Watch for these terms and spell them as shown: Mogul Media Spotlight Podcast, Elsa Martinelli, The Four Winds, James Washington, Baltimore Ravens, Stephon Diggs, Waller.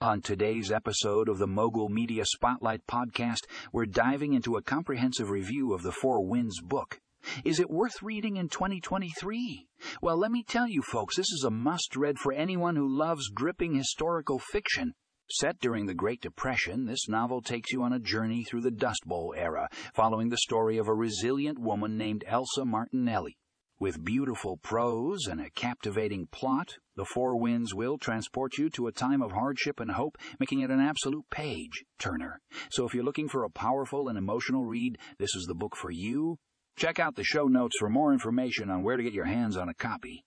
On today's episode of the Mogul Media Spotlight Podcast, we're diving into a comprehensive review of The Four Winds book. Is it worth reading in 2023? Well, let me tell you, folks, this is a must-read for anyone who loves gripping historical fiction. Set during the Great Depression, this novel takes you on a journey through the Dust Bowl era, following the story of a resilient woman named Elsa Martinelli. With beautiful prose and a captivating plot, The Four Winds will transport you to a time of hardship and hope, making it an absolute page-turner. So if you're looking for a powerful and emotional read, this is the book for you. Check out the show notes for more information on where to get your hands on a copy.